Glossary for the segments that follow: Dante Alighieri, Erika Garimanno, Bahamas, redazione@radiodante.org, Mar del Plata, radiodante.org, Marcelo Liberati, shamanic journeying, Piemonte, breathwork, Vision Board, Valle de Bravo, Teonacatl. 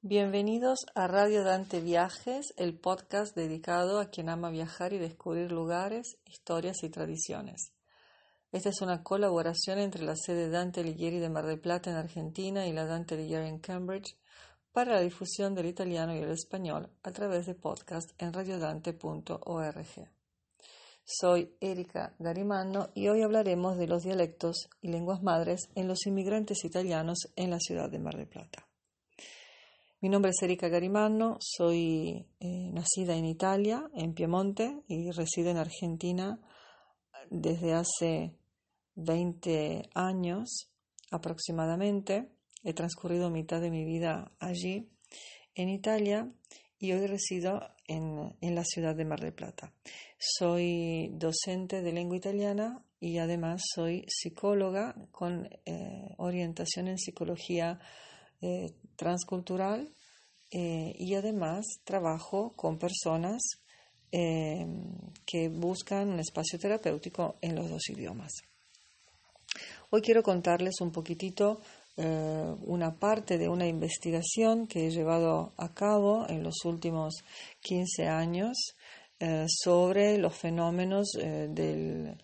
Bienvenidos a Radio Dante Viajes, el podcast dedicado a quien ama viajar y descubrir lugares, historias y tradiciones. Esta es una colaboración entre la sede Dante Alighieri de Mar del Plata en Argentina y la Dante Alighieri en Cambridge para la difusión del italiano y el español a través de podcast en radiodante.org. Soy Erika Garimanno y hoy hablaremos de los dialectos y lenguas madres en los inmigrantes italianos en la ciudad de Mar del Plata. Mi nombre es Erika Garimanno, soy nacida en Italia, en Piemonte, y resido en Argentina desde hace 20 años aproximadamente. He transcurrido mitad de mi vida allí, en Italia, y hoy resido en la ciudad de Mar del Plata. Soy docente de lengua italiana y además soy psicóloga con orientación en psicología transcultural y además trabajo con personas que buscan un espacio terapéutico en los dos idiomas. Hoy quiero contarles un poquitito una parte de una investigación que he llevado a cabo en los últimos 15 años sobre los fenómenos de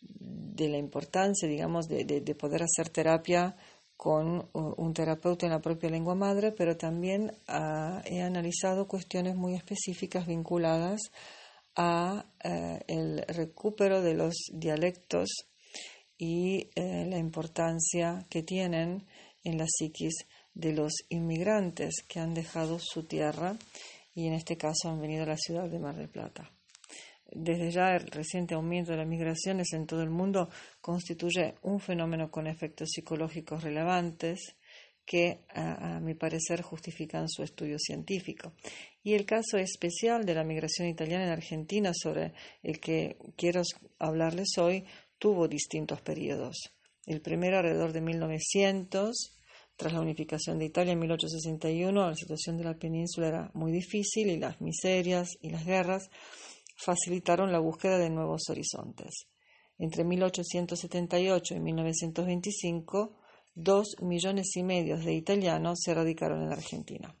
la importancia, digamos, de poder hacer terapia con un terapeuta en la propia lengua madre, pero también he analizado cuestiones muy específicas vinculadas a el recupero de los dialectos y la importancia que tienen en la psiquis de los inmigrantes que han dejado su tierra y en este caso han venido a la ciudad de Mar del Plata. Desde ya el reciente aumento de las migraciones en todo el mundo constituye un fenómeno con efectos psicológicos relevantes que, a mi parecer, justifican su estudio científico. Y el caso especial de la migración italiana en Argentina, sobre el que quiero hablarles hoy, tuvo distintos periodos. El primero alrededor de 1900, tras la unificación de Italia en 1861, la situación de la península era muy difícil y las miserias y las guerras facilitaron la búsqueda de nuevos horizontes. Entre 1878 y 1925, 2,5 millones de italianos se radicaron en Argentina.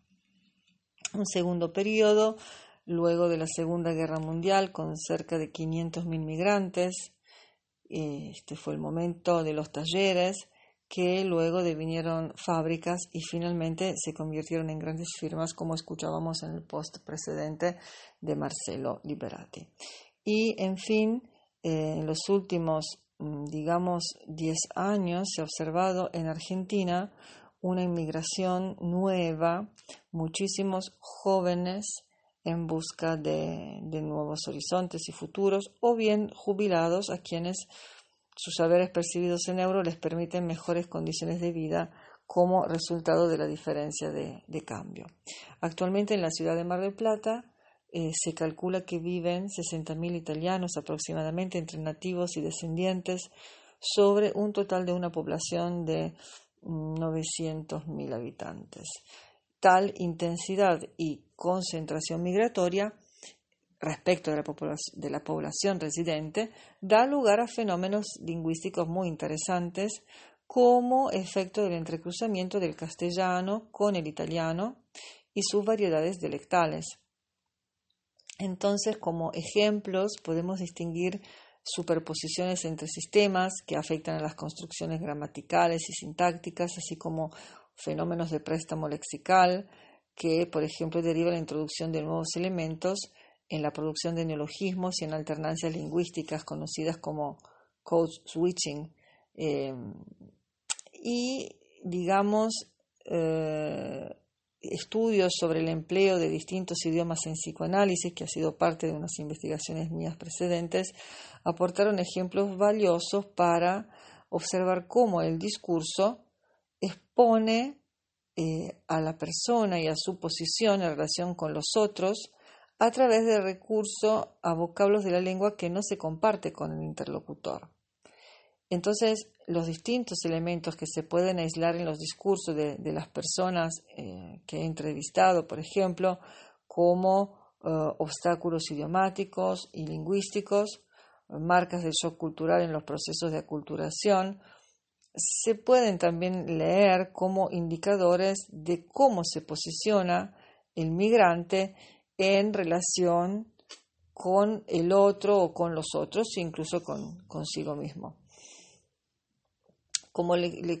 Un segundo periodo, luego de la Segunda Guerra Mundial, con cerca de 500,000 migrantes. Este fue el momento de los talleres, que luego devinieron fábricas y finalmente se convirtieron en grandes firmas, como escuchábamos en el post precedente de Marcelo Liberati. Y, en fin, en los últimos, digamos, 10 años se ha observado en Argentina una inmigración nueva, muchísimos jóvenes en busca de nuevos horizontes y futuros, o bien jubilados a quienes sus saberes percibidos en euros les permiten mejores condiciones de vida como resultado de la diferencia de cambio. Actualmente en la ciudad de Mar del Plata se calcula que viven 60,000 italianos aproximadamente, entre nativos y descendientes, sobre un total de una población de 900,000 habitantes. Tal intensidad y concentración migratoria respecto de la población residente, da lugar a fenómenos lingüísticos muy interesantes como efecto del entrecruzamiento del castellano con el italiano y sus variedades dialectales. Entonces, como ejemplos, podemos distinguir superposiciones entre sistemas que afectan a las construcciones gramaticales y sintácticas, así como fenómenos de préstamo lexical que, por ejemplo, deriva la introducción de nuevos elementos en la producción de neologismos y en alternancias lingüísticas conocidas como code switching. Estudios sobre el empleo de distintos idiomas en psicoanálisis, que ha sido parte de unas investigaciones mías precedentes, aportaron ejemplos valiosos para observar cómo el discurso expone a la persona y a su posición en relación con los otros a través del recurso a vocablos de la lengua que no se comparte con el interlocutor. Entonces, los distintos elementos que se pueden aislar en los discursos de las personas que he entrevistado, por ejemplo, como obstáculos idiomáticos y lingüísticos, marcas del shock cultural en los procesos de aculturación, se pueden también leer como indicadores de cómo se posiciona el migrante en relación con el otro o con los otros, incluso con consigo mismo. Como les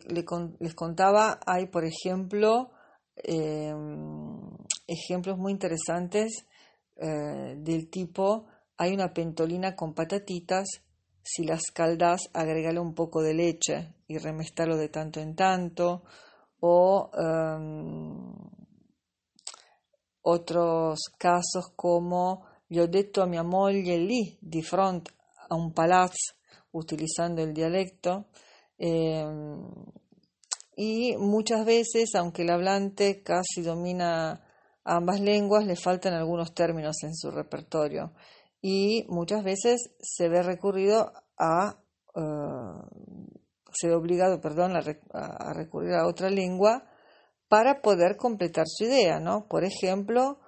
contaba, hay, por ejemplo, ejemplos muy interesantes del tipo: hay una pentolina con patatitas, si las caldas, agrégale un poco de leche y remestalo de tanto en tanto. O otros casos como: gli ho detto a mia moglie lì di fronte a un palazzo, utilizando el dialecto. Y muchas veces, aunque el hablante casi domina ambas lenguas, le faltan algunos términos en su repertorio, y muchas veces se ve recurrido a se ve obligado a recurrir a otra lengua para poder completar su idea, ¿no? Por ejemplo,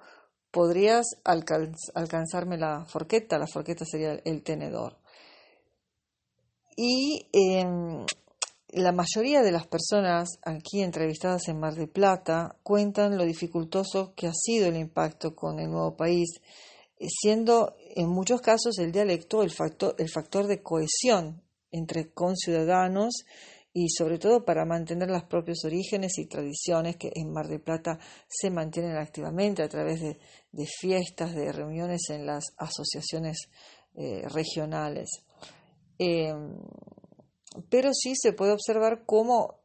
podrías alcanzarme la forqueta sería el tenedor. Y la mayoría de las personas aquí entrevistadas en Mar del Plata cuentan lo dificultoso que ha sido el impacto con el nuevo país, siendo en muchos casos el dialecto el factor de cohesión entre conciudadanos y sobre todo para mantener los propios orígenes y tradiciones que en Mar del Plata se mantienen activamente a través de fiestas, de reuniones en las asociaciones regionales. Pero sí se puede observar cómo,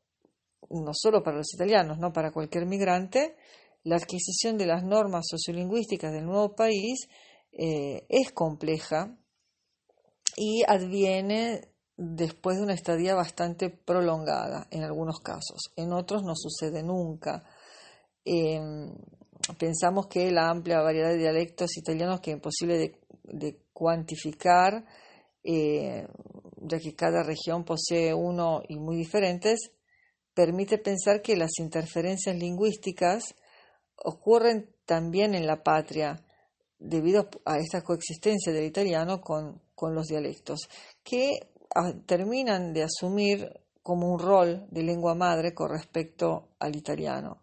no solo para los italianos, no para cualquier migrante, la adquisición de las normas sociolingüísticas del nuevo país es compleja y adviene después de una estadía bastante prolongada en algunos casos. En otros no sucede nunca. Pensamos que la amplia variedad de dialectos italianos que es imposible de cuantificar, ya que cada región posee uno y muy diferentes, permite pensar que las interferencias lingüísticas ocurren también en la patria debido a esta coexistencia del italiano con los dialectos, que terminan de asumir como un rol de lengua madre con respecto al italiano.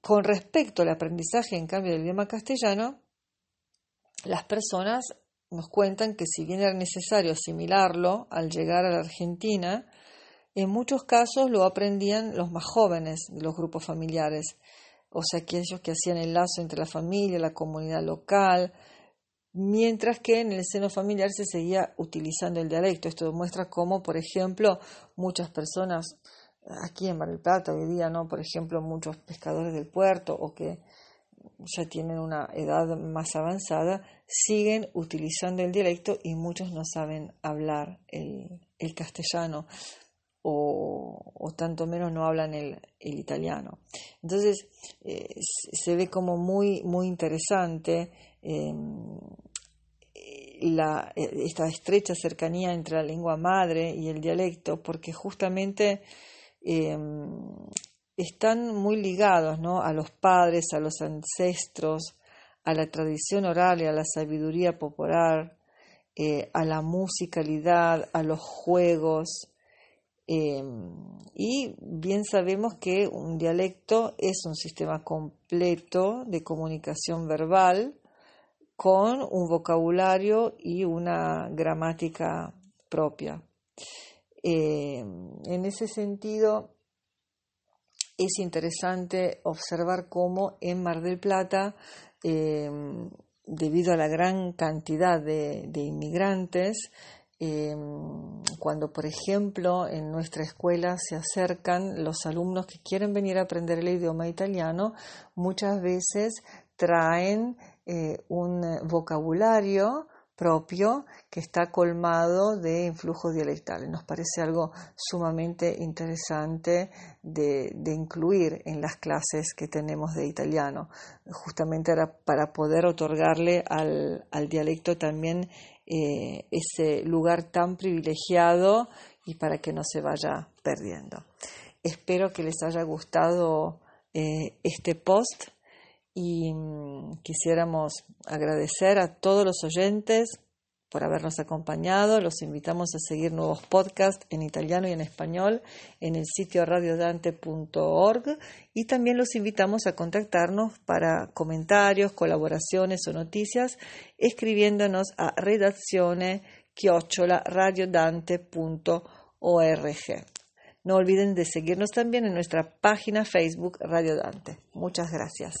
Con respecto al aprendizaje, en cambio, del idioma castellano, las personas nos cuentan que si bien era necesario asimilarlo al llegar a la Argentina, en muchos casos lo aprendían los más jóvenes de los grupos familiares, o sea, aquellos que hacían el lazo entre la familia, la comunidad local, mientras que en el seno familiar se seguía utilizando el dialecto. Esto demuestra cómo, por ejemplo, muchas personas aquí en Mar del Plata hoy día, ¿no?, por ejemplo, muchos pescadores del puerto o que ya tienen una edad más avanzada, siguen utilizando el dialecto y muchos no saben hablar el castellano o tanto menos no hablan el italiano. Entonces se ve como muy, muy interesante esta estrecha cercanía entre la lengua madre y el dialecto, porque justamente están muy ligados, ¿no?, a los padres, a los ancestros, a la tradición oral y a la sabiduría popular, a la musicalidad, a los juegos. Y bien sabemos que un dialecto es un sistema completo de comunicación verbal con un vocabulario y una gramática propia. En ese sentido, es interesante observar cómo en Mar del Plata, debido a la gran cantidad de inmigrantes, cuando, por ejemplo, en nuestra escuela se acercan los alumnos que quieren venir a aprender el idioma italiano, muchas veces traen un vocabulario propio que está colmado de influjos dialectales. Nos parece algo sumamente interesante de incluir en las clases que tenemos de italiano, justamente para poder otorgarle al dialecto también ese lugar tan privilegiado y para que no se vaya perdiendo. Espero que les haya gustado este post. Y quisiéramos agradecer a todos los oyentes por habernos acompañado. Los invitamos a seguir nuevos podcasts en italiano y en español en el sitio radiodante.org y también los invitamos a contactarnos para comentarios, colaboraciones o noticias escribiéndonos a redazione@radiodante.org. No olviden de seguirnos también en nuestra página Facebook Radio Dante. Muchas gracias.